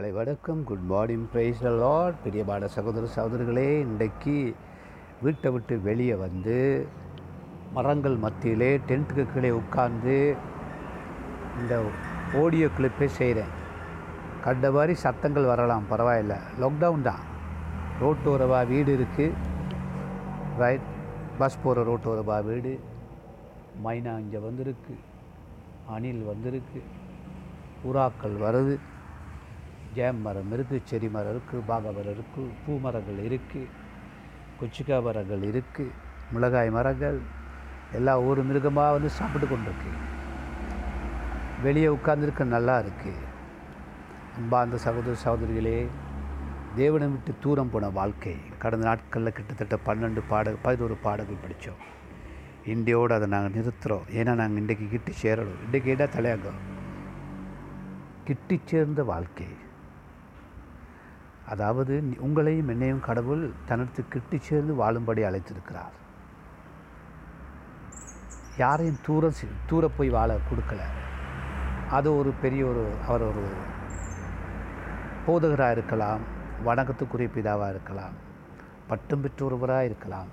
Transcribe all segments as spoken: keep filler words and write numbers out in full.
காலை வணக்கம், good morning, praise the Lord. பிரியமான சகோதர சகோதரிகளே, இன்றைக்கு வீட்டை விட்டு வெளியே வந்து மரங்கள் மத்தியிலே டென்ட்டுக்கு கீழே உட்கார்ந்து இந்த ஆடியோ கிளிப்பை செய்கிறேன். கண்ட மாதிரி சத்தங்கள் வரலாம், பரவாயில்லை. லாக்டவுன் தான், ரோட்டு ஓரவா வீடு இருக்குது, ரைட். பஸ் போகிற ரோட்டு ஓரவா வீடு, மைனா இங்கே வந்திருக்கு, அணில் வந்திருக்கு, புறாக்கள் வருது, ஜாம் மரம் இருக்குது, செரி மரம் இருக்குது, பாகா மரம் இருக்குது, பூ மரங்கள் இருக்குது, கொச்சிக்கா மரங்கள் இருக்குது, மிளகாய் மரங்கள், எல்லா ஒரு மிருகமாக வந்து சாப்பிட்டு கொண்டிருக்கு. வெளியே உட்கார்ந்துருக்க நல்லா இருக்குது. அன்பார்ந்த சகோதர சகோதரிகளே, தேவனை விட்டு தூரம் போன வாழ்க்கை கடந்த நாட்களில் கிட்டத்தட்ட பன்னெண்டு பாட பதினோரு பாடங்கள் படித்தோம். இந்தியோடு அதை நாங்கள் நிறுத்துகிறோம். ஏன்னா நாங்கள் இன்றைக்கு கிட்ட சேரணும். இன்றைக்கு என்ன தலையாகும்? கிட்டி சேர்ந்த வாழ்க்கை. அதாவது உங்களையும் என்னையும் கடவுள் தனது கிட்டி சேர்ந்து வாழும்படி அழைத்திருக்கிறார். யாரையும் தூர தூர போய் வாழ கொடுக்கல. அது ஒரு பெரிய ஒரு அவர் ஒரு போதகராக இருக்கலாம், வணக்கத்துக்குரிய பிதாவாக இருக்கலாம், பட்டம் பெற்றவராக இருக்கலாம்,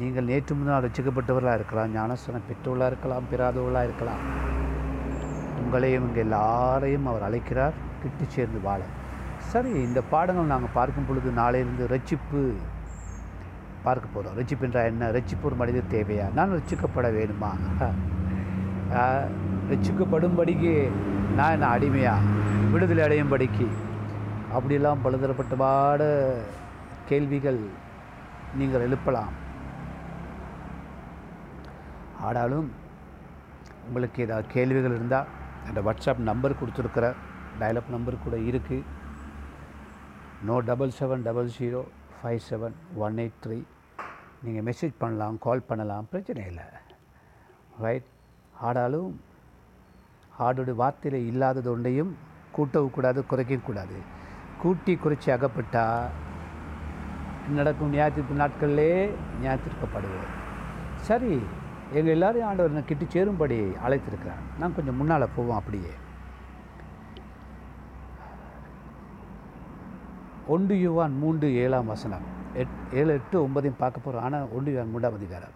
நீங்கள் நேற்று முன்னால் ரசிக்கப்பட்டவர்களாக இருக்கலாம், ஞானஸ்தானம் பெற்றவர்களாக இருக்கலாம், பெறாதவர்களாக இருக்கலாம். உங்களையும் இங்கே எல்லாரையும் அவர் அழைக்கிறார் கிட்டு சேர்ந்து வாழ. சரி, இந்த பாடங்கள் நாங்கள் பார்க்கும் பொழுது நாளையிலிருந்து ரட்சிப்பு பார்க்க போகிறோம். ரட்சிப்பு என்றால் என்ன? ரட்சிப்பு ஒரு மனித தேவையா? நான் ரட்சிக்கப்பட வேணுமா? ரட்சிக்கப்படும்படிக்கு நான் என்ன அடிமையா? விடுதலை அடையும்படிக்கு அப்படிலாம் பலதரப்பட்டபாட கேள்விகள் நீங்கள் எழுப்பலாம். ஆனாலும் உங்களுக்கு ஏதாவது கேள்விகள் இருந்தால் அந்த வாட்ஸ்அப் நம்பர் கொடுத்துருக்குற டயலப் நம்பர் கூட இருக்குது. No double seven double zero five seven one eight three நீங்கள் மெசேஜ் பண்ணலாம், கால் பண்ணலாம், பிரச்சனை இல்லை, ரைட். ஆடாலும் ஆடோடைய வார்த்தையில் இல்லாதது ஒன்றையும் கூட்டவும் கூடாது, குறைக்கவும் கூடாது. கூட்டி குறைச்சி அகப்பட்டால் நடக்கும் ஞாயிற்று நாட்களிலே ஞாயிற்றுக்கப்படுவோம். சரி, எங்கள் எல்லோரும் ஆண்டவர் நான் கிட்டு சேரும்படி அழைத்திருக்கிறார். நான் கொஞ்சம் முன்னால் போவோம். அப்படியே ஒன்று யுவான் மூன்று ஏழாம் வசனம், எட் ஏழு எட்டு ஒன்பதையும் பார்க்க போகிறோம். ஆனால் ஒன்று யுவான் மூன்றாம் அதிகாரம்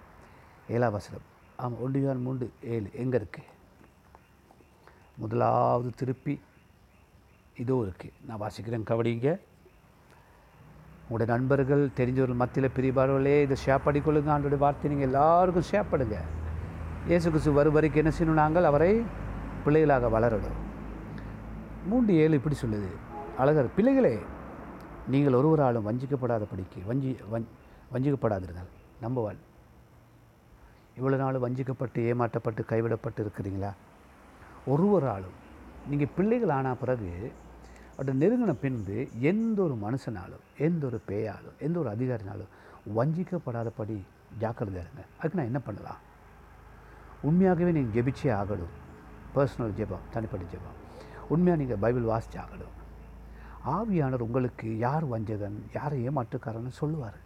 ஏழாம் வசனம். ஆமாம், ஒன்று யுவான் மூன்று ஏழு எங்கே இருக்குது? முதலாவது திருப்பி இதோ இருக்குது. நான் வாசிக்கிறேன், கவனிங்க. உங்களுடைய நண்பர்கள், தெரிஞ்சவர்கள் மத்தியில் பிரிவார்களே இதை ஷேப்படி கொள்ளுங்க. ஆண்டோடைய வார்த்தை நீங்கள் எல்லாருக்கும் ஷேப்படுங்க. இயேசு கிறிஸ்து வரும் வரைக்கும் என்ன செய்யணும்? நாங்கள் அவரை பிள்ளைகளாக வளரணும். மூன்று ஏழு இப்படி சொல்லுது, அழகர் பிள்ளைகளே நீங்கள் ஒருவராலும் வஞ்சிக்கப்படாத படிக்க வஞ்சி வஞ் வஞ்சிக்கப்படாதிருந்தால் நம்புவாள். இவ்வளோ நாள் வஞ்சிக்கப்பட்டு ஏமாற்றப்பட்டு கைவிடப்பட்டு இருக்கிறீங்களா? ஒருவராலும் நீங்கள் பிள்ளைகள் ஆனால் பிறகு அவற்றை நெருங்கின பின்பு எந்த ஒரு மனுஷனாலும் எந்த ஒரு பேயாலும் எந்த ஒரு அதிகாரினாலும் வஞ்சிக்கப்படாதபடி ஜாக்கிரதையாக இருங்க. அதுக்கு நான் என்ன பண்ணலாம்? உண்மையாகவே நீங்கள் ஜெபிச்சே ஆகணும். பர்சனல் ஜெபம், தனிப்பட்ட ஜெபம், உண்மையாக நீங்கள் பைபிள் வாசிச்சு ஆகணும். ஆவியானவர் உங்களுக்கு யார் வஞ்சகன் யாரை ஏமாற்றுக்காரன்னு சொல்லுவார்.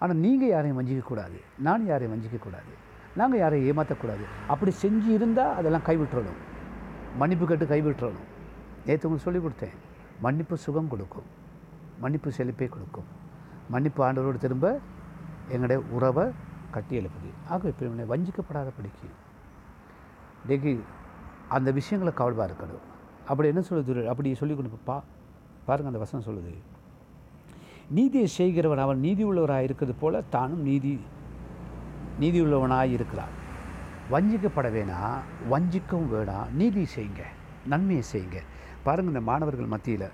ஆனால் நீங்கள் யாரையும் வஞ்சிக்கக்கூடாது, நான் யாரையும் வஞ்சிக்கக்கூடாது, நாங்கள் யாரையும் ஏமாற்றக்கூடாது. அப்படி செஞ்சு இருந்தால் அதெல்லாம் கைவிட்டுறணும், மன்னிப்பு கேட்டு கைவிட்டுறணும். நேற்று உங்களுக்கு சொல்லிக் கொடுத்தேன், மன்னிப்பு சுகம் கொடுக்கும், மன்னிப்பு செழிப்பை கொடுக்கும், மன்னிப்பு ஆண்டவரோடு திரும்ப எங்களுடைய உறவை கட்டி எழுப்புது. ஆக இப்போ இவனை வஞ்சிக்கப்படாத படிக்கு இன்றைக்கு அந்த விஷயங்களை கவனமாக இருக்கணும். அப்படி என்ன சொல்லுது? அப்படி சொல்லிக் கொண்டு பா பாருங்கள், அந்த வசனம் சொல்லுது, நீதியை செய்கிறவன் அவன் நீதி உள்ளவராக இருக்கிறது போல தானும் நீதி நீதி உள்ளவனாக இருக்கிறான். வஞ்சிக்கப்பட வேணாம், வஞ்சிக்கவும் வேணாம், நீதி செய்யுங்க, நன்மையை செய்யுங்க. பாருங்கள், இந்த மாணவர்கள் மத்தியில்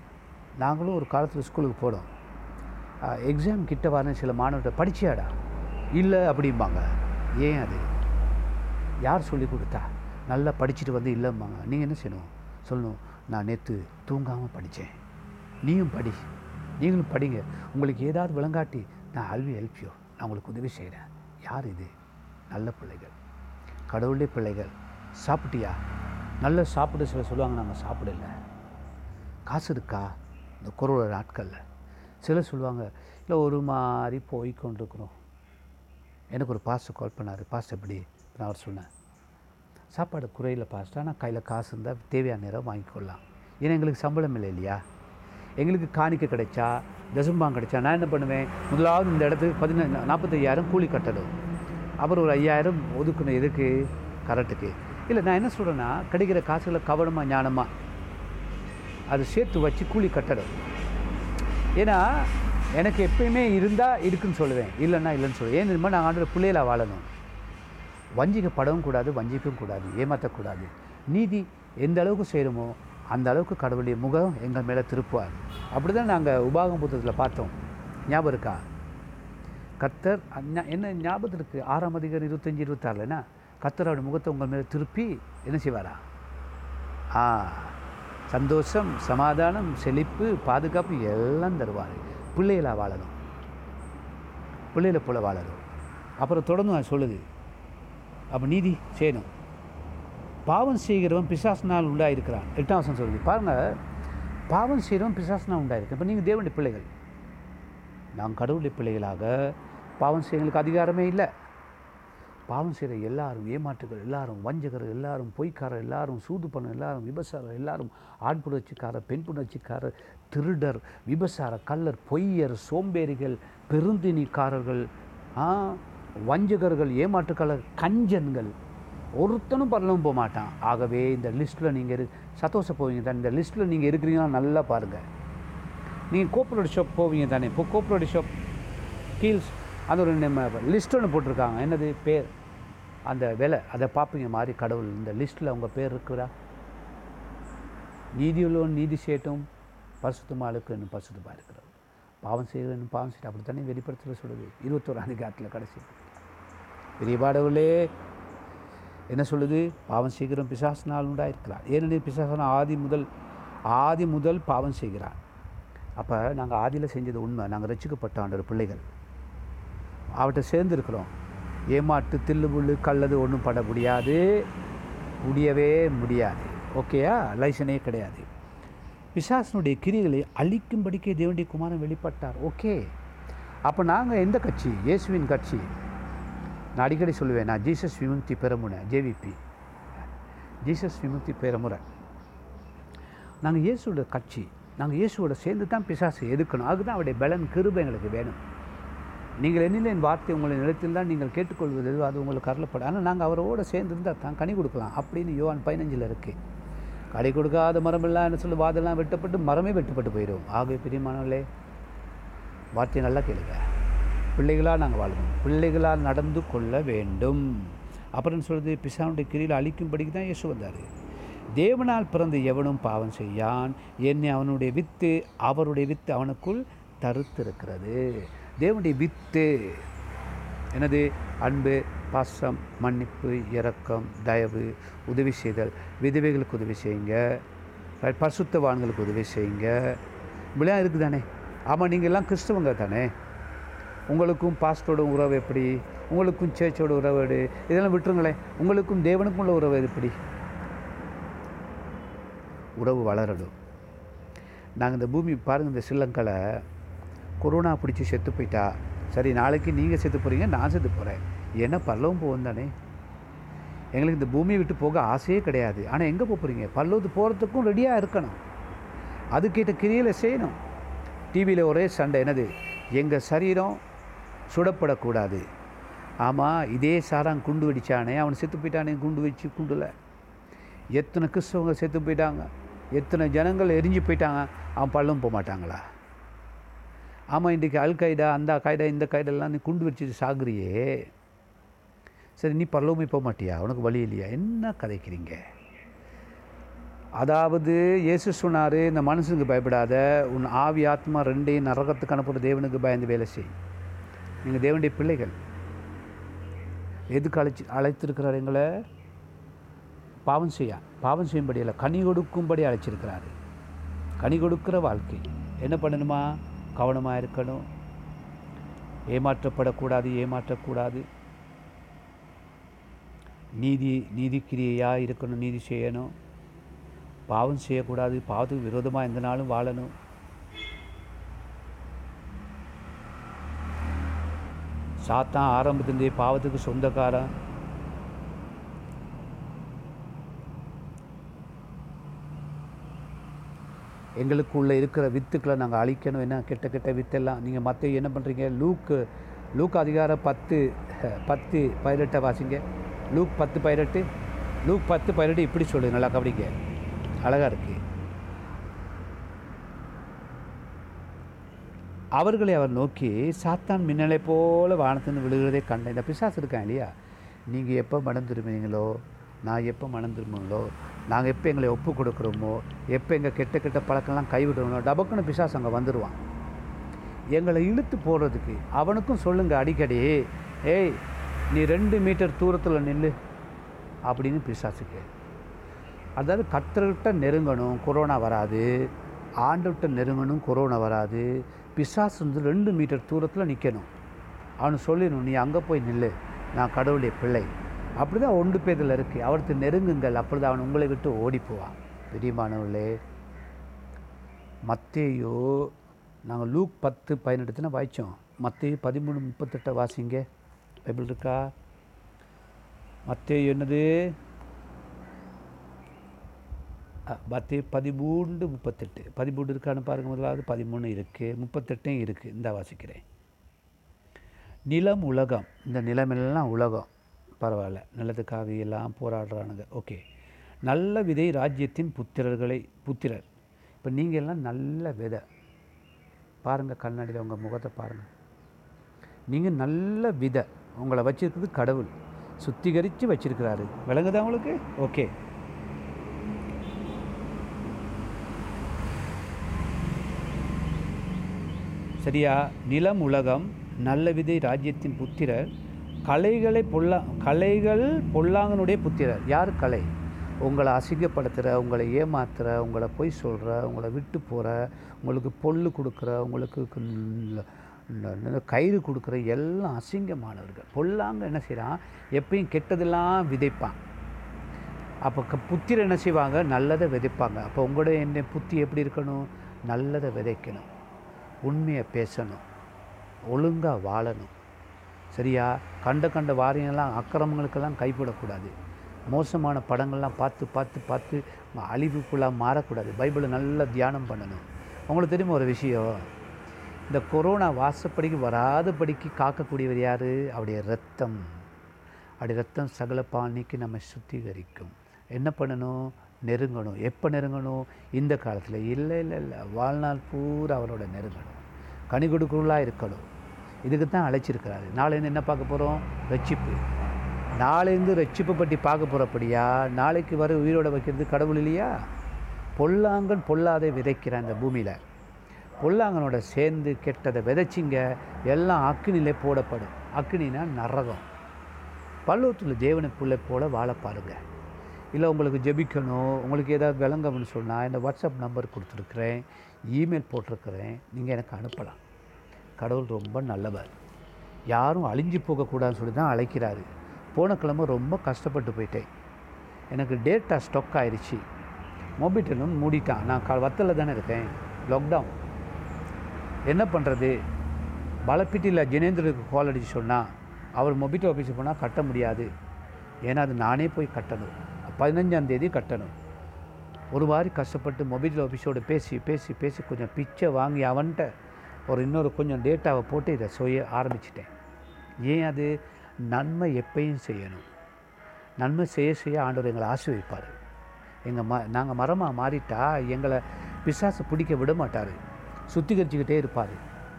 நாங்களும் ஒரு காலத்தில் ஸ்கூலுக்கு போனோம். எக்ஸாம் கிட்ட வர சில மாணவர்கிட்ட படித்தாடா இல்லை அப்படிம்பாங்க. ஏன் அது? யார் சொல்லி கொடுத்தா? நல்லா படிச்சுட்டு வந்து இல்லைம்பாங்க. நீங்கள் என்ன செய்யணும்? சொல்லணும், நான் நேற்று தூங்காமல் படித்தேன், நீயும் படி, நீங்களும் படிங்க, உங்களுக்கு ஏதாவது விளங்காட்டி நான் அல்வி ஹெல்ப்யூ, நான் உங்களுக்கு உதவி செய்கிறேன். யார் இது? நல்ல பிள்ளைகள், கடவுளே பிள்ளைகள். சாப்பிட்டியா? நல்லா சாப்பிட சில சொல்லுவாங்க, நாங்கள் சாப்பிடல. காசு இருக்கா? இந்த கொரோனா நாட்களில் சில சொல்லுவாங்க, இல்லை ஒரு மாதிரி போய் கொண்டிருக்கிறோம். எனக்கு ஒரு பாஸ்ட்டு கால் பண்ணார், பாஸ்ட் எப்படி நான் அவர் சொன்னேன், சாப்பாடு குறையில் பாஸ்ட், ஆனால் கையில் காசு இருந்தால் தேவையான நேரம் வாங்கிக்கொள்ளலாம். ஏன்னா எங்களுக்கு சம்பளம் இல்லை இல்லையா, எங்களுக்கு காணிக்க கிடைச்சா தசும்பாங்க கிடைச்சா நான் என்ன பண்ணுவேன், முதலாவது இந்த இடத்துக்கு பதினஞ்சு நாற்பத்தையாயிரம் கூலி கட்டணும், அப்புறம் ஒரு ஐயாயிரம் ஒதுக்கணும் எதுக்கு கரெக்டுக்கு. இல்லை நான் என்ன சொல்கிறேன்னா கிடைக்கிற காசுகளை கவனமாக ஞானமாக அது சேர்த்து வச்சு கூலி கட்டணும். ஏன்னா எனக்கு எப்பயுமே இருந்தால் இருக்குதுன்னு சொல்லுவேன், இல்லைன்னா இல்லைன்னு சொல்லுவேன். ஏன் தெரியுமா, நான் ஆண்டோட பிள்ளையில வாழணும், வஞ்சிக்க படவும் கூடாது, வஞ்சிக்கவும் கூடாது, ஏமாற்றக்கூடாது. நீதி எந்த அளவுக்கு செய்கிறோமோ அந்த அளவுக்கு கடவுளுடைய முகம் எங்கள் மேலே திருப்புவார். அப்படி தான் நாங்கள் உபாகம் புத்தகத்தில் பார்த்தோம், ஞாபகம் இருக்கா? கர்த்தர் என்ன ஞாபகத்தில் இருக்குது, ஆறாம் அதிகாரம் இருபத்தஞ்சி இருபத்தாறுலன்னா கர்த்தர் அவருடைய முகத்தை உங்கள் மேலே திருப்பி என்ன செய்வாரா? ஆ சந்தோஷம், சமாதானம், செழிப்பு, பாதுகாப்பு எல்லாம் தருவார். பிள்ளைகளா வாழணும், பிள்ளைகளை போல் வாழணும். அப்புறம் தொடர்ந்து நான் சொல்லுது, அப்போ நீதி செய்யணும். பாவம் செய்கிறவன் பிசாசினால் உண்டாயிருக்கிறான், எட்டாம் வசனம் சொல்லுது பாருங்கள். பாவம் செய்கிறவன் பிசாசினால் உண்டாயிருக்கு. இப்போ நீங்கள் தேவனுடைய பிள்ளைகள், நாங்கள் கடவுளுடைய பிள்ளைகளாக பாவம் செய்கிறவங்களுக்கு அதிகாரமே இல்லை. பாவம் செய்கிற எல்லாரும் ஏமாற்றுகள், எல்லாரும் வஞ்சகர்கள், எல்லாரும் பொய்க்காரர், எல்லாரும் சூது பண்ண, எல்லாரும் விபசாரம், எல்லாரும் ஆண் புணர்ச்சிக்காரர், பெண் புணர்ச்சிக்காரர், திருடர், விபசார கள்ளர், பொய்யர், சோம்பேறிகள், பெருந்தினிக்காரர்கள், வஞ்சகர்கள், ஏமாற்றுக்காரர், கஞ்சன்கள், ஒருத்தனும் பரலவும் போக மாட்டான். ஆகவே இந்த லிஸ்ட்டில் நீங்கள் இரு சந்தோஷம் போவீங்க தானே, இந்த லிஸ்ட்டில் நீங்கள் இருக்கிறீங்கன்னா நல்லா பாருங்கள். நீங்கள் கோப்பரேட் ஷாப் போவீங்க தானே, இப்போ கோப்பரேட் ஷாப் கீழ்ஸ் அந்த ஒரு நம்ம லிஸ்ட் ஒன்று போட்டிருக்காங்க, என்னது பேர் அந்த விலை, அதை பார்ப்பீங்க மாதிரி கடவுள் இந்த லிஸ்ட்டில் அவங்க பேர் இருக்கிறா. நீதி உள்ளவன் நீதி சேட்டும், பரிசுத்தமாளுக்கு இன்னும் பரிசுத்தமாக இருக்கிறது, பாவம் செய்ய இன்னும் பாவம் செய்யும். அப்படி தானே வெளிப்படுத்தல சொல்லுது இருபத்தோராம் அதிகாரத்தில் கடைசி பெரிய பாடவுளே என்ன சொல்லுது, பாவம் செய்கிறோம் பிசாசினால் உண்டாயிருக்கிறான். ஏனெனில் பிசாசன ஆதி முதல் ஆதி முதல் பாவம் செய்கிறான். அப்போ நாங்கள் ஆதியில் செஞ்சது உண்மை, நாங்கள் ரசிக்கப்பட்ட பிள்ளைகள் அவட்ட சேர்ந்துருக்கிறோம். ஏமாட்டு தில்லுபுள்ளு கல்லது ஒன்றும் பட முடியாது, முடியவே முடியாது. ஓகேயா, லைசனே கிடையாது. பிசாசனுடைய கிரிகளை அழிக்கும்படிக்கே தேவனுடைய குமாரன் வெளிப்பட்டார். ஓகே, அப்போ நாங்கள் எந்த கட்சி? இயேசுவின் கட்சி. நான் அடிக்கடி சொல்லுவேன், நான் Jesus Vimukthi Peramuna, JVP, Jesus Vimukthi Peramuna. நாங்கள் இயேசுவோட கட்சி, நாங்கள் இயேசுவோட சேர்ந்து தான் பிசாசு எதுக்கணும். அதுதான் அவருடைய பலன், கிருபை எங்களுக்கு வேணும். நீங்கள் என்னில் என் வார்த்தை உங்களின் நிலத்தில் தான் நீங்கள் கேட்டுக்கொள்வது எதுவோ அது உங்களுக்கு அருளப்படும். ஆனால் நாங்கள் அவரோட சேர்ந்து இருந்தால் தான் கனி கொடுக்கலாம் அப்படின்னு யோவான் பதினஞ்சில் இருக்குது. கனி கொடுக்காத மரமெல்லாம் என்ன சொல்லி வாதெல்லாம் வெட்டப்பட்டு மரமே வெட்டப்பட்டு போயிடும். ஆகவே பிரியமானவர்களே, வார்த்தையை நல்லா கேளுங்க. பிள்ளைகளாக நாங்கள் வாழணும், பிள்ளைகளாக நடந்து கொள்ள வேண்டும். அப்புறம் சொல்கிறது, பிசானுடைய கிரியில் அழிக்கும்படிக்கு தான் இயேசு வந்தார். தேவனால் பிறந்த எவனும் பாவம் செய்யான், என்னை அவனுடைய வித்து அவருடைய வித்து அவனுக்குள் தருத்திருக்கிறது. தேவனுடைய வித்து எனது அன்பு, பாசம், மன்னிப்பு, இரக்கம், தயவு, உதவி செய்தல். விதவைகளுக்கு உதவி செய்யுங்க, பரிசுத்தவான்களுக்கு உதவி செய்யுங்க. இப்படிலாம் இருக்குது தானே. ஆமாம், நீங்கள்லாம் கிறிஸ்தவங்க தானே, உங்களுக்கும் பாஸ்டரோட உறவு எப்படி, உங்களுக்கும் சேர்ச்சோட உறவு எடு, இதெல்லாம் விட்டுருங்களேன், உங்களுக்கும் தேவனுக்கும் உள்ள உறவு எப்படி? உறவு வளரடும். நாங்கள் இந்த பூமி பாருங்கள், இந்த ஸ்ரீலங்காவில் கொரோனா பிடிச்சி செத்து போயிட்டா சரி, நாளைக்கு நீங்கள் செத்து போகிறீங்க, நான் செத்து போகிறேன், என்ன பல்லவும் போகும் தானே. எங்களுக்கு இந்த பூமியை விட்டு போக ஆசையே கிடையாது, ஆனால் எங்கே போகிறீங்க? பல்லவத்து போகிறதுக்கும் ரெடியாக இருக்கணும், அதுக்கிட்ட கிரியில செய்யணும். டிவியில் ஒரே சண்டை, என்னது எங்கள் சரீரம் சுடப்படக்கூடாது. ஆமாம், இதே சாரான் குண்டு வெடித்தானே அவன் செத்து போயிட்டானே, குண்டு வச்சு குண்டில் எத்தனை கிறிஸ்தவங்க செத்து போயிட்டாங்க, எத்தனை ஜனங்கள் எரிஞ்சு போயிட்டாங்க, அவன் பல்லவும் போக மாட்டாங்களா? ஆமாம், இன்றைக்கு அல் காய்டா அந்த காய்டா இந்த காய்டெல்லாம் நீ குண்டு வச்சு சாகுறியே, சரி நீ பல்லவுமே போக மாட்டியா, உனக்கு வழி இல்லையா? என்ன கதைக்கிறீங்க? அதாவது இயேசு சொன்னார், இந்த மனுஷனுக்கு பயப்படாத, உன் ஆவி ஆத்மா ரெண்டையும் நரகத்துக்கு அனுப்புகிற தேவனுக்கு பயந்து வேலை செய். நீங்கள் தேவனுடைய பிள்ளைகள், எதுக்கு அழைச்சி அழைத்திருக்கிறார் எங்களை? பாவம் செய்யா, பாவம் செய்யும்படி இல்லை, கனி கொடுக்கும்படி அழைச்சிருக்கிறாரு. கனி கொடுக்குற வாழ்க்கை என்ன பண்ணணுமா? கவனமாக இருக்கணும், ஏமாற்றப்படக்கூடாது, ஏமாற்றக்கூடாது. நீதி நீதிக்கிரியாக இருக்கணும், நீதி செய்யணும், பாவம் செய்யக்கூடாது, பாவத்துக்கு விரோதமாக எந்த நாளும் வாழணும். சாத்தான் ஆரம்பத்திலேயே பாவத்துக்கு சொந்தக்காரன். எங்களுக்குள்ளே இருக்கிற வித்துக்களை நாங்கள் அழிக்கணும். என்ன கெட்ட கெட்ட வித்தெல்லாம் நீங்கள் மற்ற என்ன பண்ணுறீங்க? லூக்கு லூக் அதிகாரம் பத்து பத்து பதினெட்டை வாசிங்க. லூக் பத்து பதினெட்டு லூக் பத்து பதினெட்டு இப்படி சொல்லுங்க, நல்லா கவனிங்க, அழகாக இருக்குது. அவர்களை அவர் நோக்கி, சாத்தான் மின்னலை போல வானத்தின் விழுகிறதே கண்டேன். இந்த பிசாசு இருக்கான் இல்லையா, நீங்கள் எப்போ மனம் திரும்புவீங்களோ, நான் எப்போ மனம் திரும்புங்களோ, நாங்கள் எப்போ எங்களை ஒப்பு கொடுக்குறோமோ, எப்போ எங்கள் கெட்ட கெட்ட பழக்கம்லாம் கைவிடுறோமோ, டபக்குன்னு பிசாசு அங்கே வந்துடுவான் எங்களை இழுத்து போடுறதுக்கு. அவனுக்கும் சொல்லுங்கள் அடிக்கடி, ஏய் நீ ரெண்டு மீட்டர் தூரத்தில் நில்லு அப்படின்னு பிசாசுக்கு. அதாவது கர்த்தர்கிட்ட நெருங்கணும், கொரோனா வராது. ஆண்டவர்கிட்ட நெருங்கணும், கொரோனா வராது. பிசாசு வந்து ரெண்டு மீட்டர் தூரத்தில் நிற்கணும். அவனு சொல்லணும், நீ அங்கே போய் நில்லு, நான் கடவுளுடைய பிள்ளை. அப்படி தான் ஒன்று பேரில் இருக்குது. அவருக்கு நெருங்குங்கள், அப்படி தான் அவன் உங்களை விட்டு ஓடிப்போவான். பிரியமானவர்களே, மத்தேயோ நாங்கள் லூக் பத்து பதினெட்டு தானே வாய்ச்சோம். மத்தேயு பதிமூணு முப்பத்தெட்டை வாசிங்க. பைபிள் இருக்கா? மத்தேயு என்னது, மத்தேயு பதிமூன்று முப்பத்தெட்டு. பதிமூன்று இருக்கான்னு பாருங்கள். முதலாவது பதிமூணு இருக்குது, முப்பத்தெட்டையும் இருக்குது. இந்த வாசிக்கிறேன். நிலம் உலகம், இந்த நிலமெல்லாம் உலகம். பரவாயில்ல, நிலத்துக்காக எல்லாம் போராடுறானுங்க. ஓகே, நல்ல விதை ராஜ்யத்தின் புத்திரர்களை புத்திரர். இப்போ நீங்கள் எல்லாம் நல்ல விதை. பாருங்கள் கண்ணாடியில் உங்கள் முகத்தை பாருங்கள். நீங்கள் நல்ல விதை. உங்களை வச்சுருக்குது கடவுள், சுத்திகரித்து வச்சுருக்கிறாரு. விளங்குதா உங்களுக்கு? ஓகே, சரியா? நிலம் உலகம், நல்ல விதை ராஜ்யத்தின் புத்திரர், கலைகளை பொல்லா கலைகள் பொல்லாங்கனுடைய புத்திரர். யார் கலை? உங்களை அசிங்கப்படுத்துகிற, உங்களை ஏமாத்துகிற, உங்களை பொய் சொல்கிற, உங்களை விட்டு போகிற, உங்களுக்கு பொல்லு கொடுக்குற, உங்களுக்கு கயிறு கொடுக்குற, எல்லாம் அசிங்கமானவர்கள். பொல்லாங்க என்ன செய்கிறான்? எப்பயும் கெட்டதெல்லாம் விதைப்பான். அப்போ புத்திர என்ன செய்வாங்க? நல்லதை விதைப்பாங்க. அப்போ உங்களுடைய என்ன புத்தி எப்படி இருக்கணும்? நல்லதை விதைக்கணும், உண்மையை பேசணும், ஒழுங்காக வாழணும். சரியா? கண்ட கண்ட வாரியெல்லாம் அக்கிரமங்களுக்கெல்லாம் கைப்படக்கூடாது. மோசமான படங்கள்லாம் பார்த்து பார்த்து பார்த்து அழிவுக்குள்ளாக மாறக்கூடாது. பைபிளை நல்லா தியானம் பண்ணணும். உங்களுக்கு தெரியுமா ஒரு விஷயம்? இந்த கொரோனா வாசப்படிக்கு வராதபடிக்கு காக்கக்கூடியவர் யார்? அவருடைய ரத்தம். அப்படி ரத்தம் சகல பாணிக்கு நம்ம சுத்திகரிக்கும். என்ன பண்ணணும்? நெருங்கணும். எப்போ நெருங்கணும்? இந்த காலத்தில் இல்லை இல்லை இல்லை வாழ்நாள் பூரா அவரோட நெருங்கணும், கனி கொடுக்குள்ளாக இருக்கணும். இதுக்கு தான் அழைச்சிருக்கிறாரு. நாளைந்து என்ன பார்க்க போகிறோம்? ரட்சிப்பு. நாளைந்து ரட்சிப்பு பற்றி பார்க்க போகிறப்படியா, நாளைக்கு வர உயிரோடு வைக்கிறது கடவுள் இல்லையா? பொல்லாங்கன் பொல்லாதை விதைக்கிறான். இந்த பூமியில் பொல்லாங்கனோட சேர்ந்து கெட்டதை விதைச்சிங்க, எல்லாம் அக்கினிலே போடப்படும். அக்கினா நரகம். பல்லவத்தில் தேவனை பிள்ளை போல் வாழ பாருங்கள். இல்லை உங்களுக்கு ஜெபிக்கணும், உங்களுக்கு ஏதாவது விளங்கணும்னு சொன்னால் இந்த வாட்ஸ்அப் நம்பர் கொடுத்துருக்குறேன், இமெயில் போட்டிருக்கிறேன், நீங்கள் எனக்கு அனுப்பலாம். கடவுள் ரொம்ப நல்லவர். யாரும் அழிஞ்சு போகக்கூடாதுன்னு சொல்லி தான் அழைக்கிறாரு. போன கிழமை ரொம்ப கஷ்டப்பட்டு போயிட்டேன். எனக்கு டேட்டா ஸ்டாக் ஆகிடுச்சி. மொபைலும் மூடிட்டான். நான் க வத்தலில் தானே இருக்கேன், லாக்டவுன். என்ன பண்ணுறது? பலப்பீட்டில் ஜினேந்திரனுக்கு கால் அடிச்சு சொன்னால் அவர் மொபைல் ஆஃபீஸுக்கு போனால் கட்ட முடியாது. ஏன்னா அது நானே போய் கட்டணும். பதினஞ்சாந்தேதி கட்டணும். ஒரு வாரி கஷ்டப்பட்டு மொபைல் ஆஃபீஸோடு பேசி பேசி பேசி கொஞ்சம் பிச்சை வாங்கி அவன்கிட்ட ஒரு இன்னொரு கொஞ்சம் டேட்டாவை போட்டு இதை செய்ய ஆரம்பிச்சிட்டேன். ஏன்? அது நன்மை எப்பயும் செய்யணும். நன்மை செய்ய செய்ய ஆண்டவர் எங்களை ஆசீர்வதிப்பார். எங்கள் ம நாங்கள் மரமாக மாறிட்டால் எங்களை பிசாசு பிடிக்க விட மாட்டார். சுத்திகரிச்சுக்கிட்டே இருப்பார்.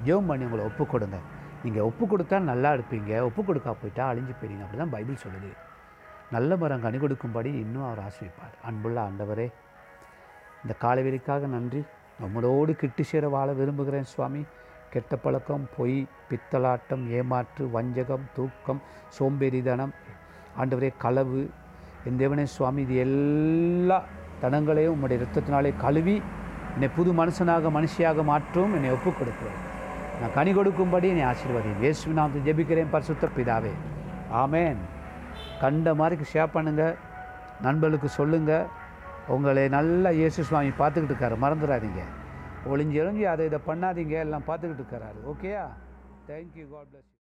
ஜெபம் பண்ணி உங்களை ஒப்பு கொடுங்க. நீங்கள் ஒப்பு கொடுத்தா நல்லா இருப்பீங்க, ஒப்பு கொடுக்கா போயிட்டா அழிஞ்சு போயிடுங்க. அப்படி தான் பைபிள் சொல்லுது. நல்ல மரம் கனி கொடுக்கும்படி இன்னும் அவர் ஆசீர்வதிப்பார். அன்புள்ள ஆண்டவரே, இந்த காலவெளிக்காக நன்றி. நம்மளோடு கிட்டு சேர வாழ விரும்புகிறேன் சுவாமி. கெட்ட பழக்கம், பொய், பித்தலாட்டம், ஏமாற்று, வஞ்சகம், தூக்கம், சோம்பேறிதனம், ஆண்டவரே களவு, என் தேவனே சுவாமி, இது எல்லா தனங்களையும் உம்முடைய இரத்தத்தினாலே கழுவி என்னை புது மனுஷனாக மனுஷியாக மாற்றும். என்னை ஒப்புக் கொடுக்கிறேன். நான் கனி கொடுக்கும்படி என்னை ஆசீர்வாதி. இயேசுவின் நாமத்தில் ஜெபிக்கிறேன் பரிசுத்த பிதாவே, ஆமேன். கண்ட மாதிரிக்கு ஷேர் பண்ணுங்கள், நண்பர்களுக்கு சொல்லுங்கள். உங்களை நல்லா இயேசு சுவாமி பார்த்துக்கிட்டு இருக்காரு. மறந்துடாதீங்க. ஒளிஞ்சு ஒளிஞ்சு அதை இதை பண்ணாதீங்க. எல்லாம் பார்த்துக்கிட்டு இருக்கிறாரு. ஓகேயா? தேங்க்யூ. God plus.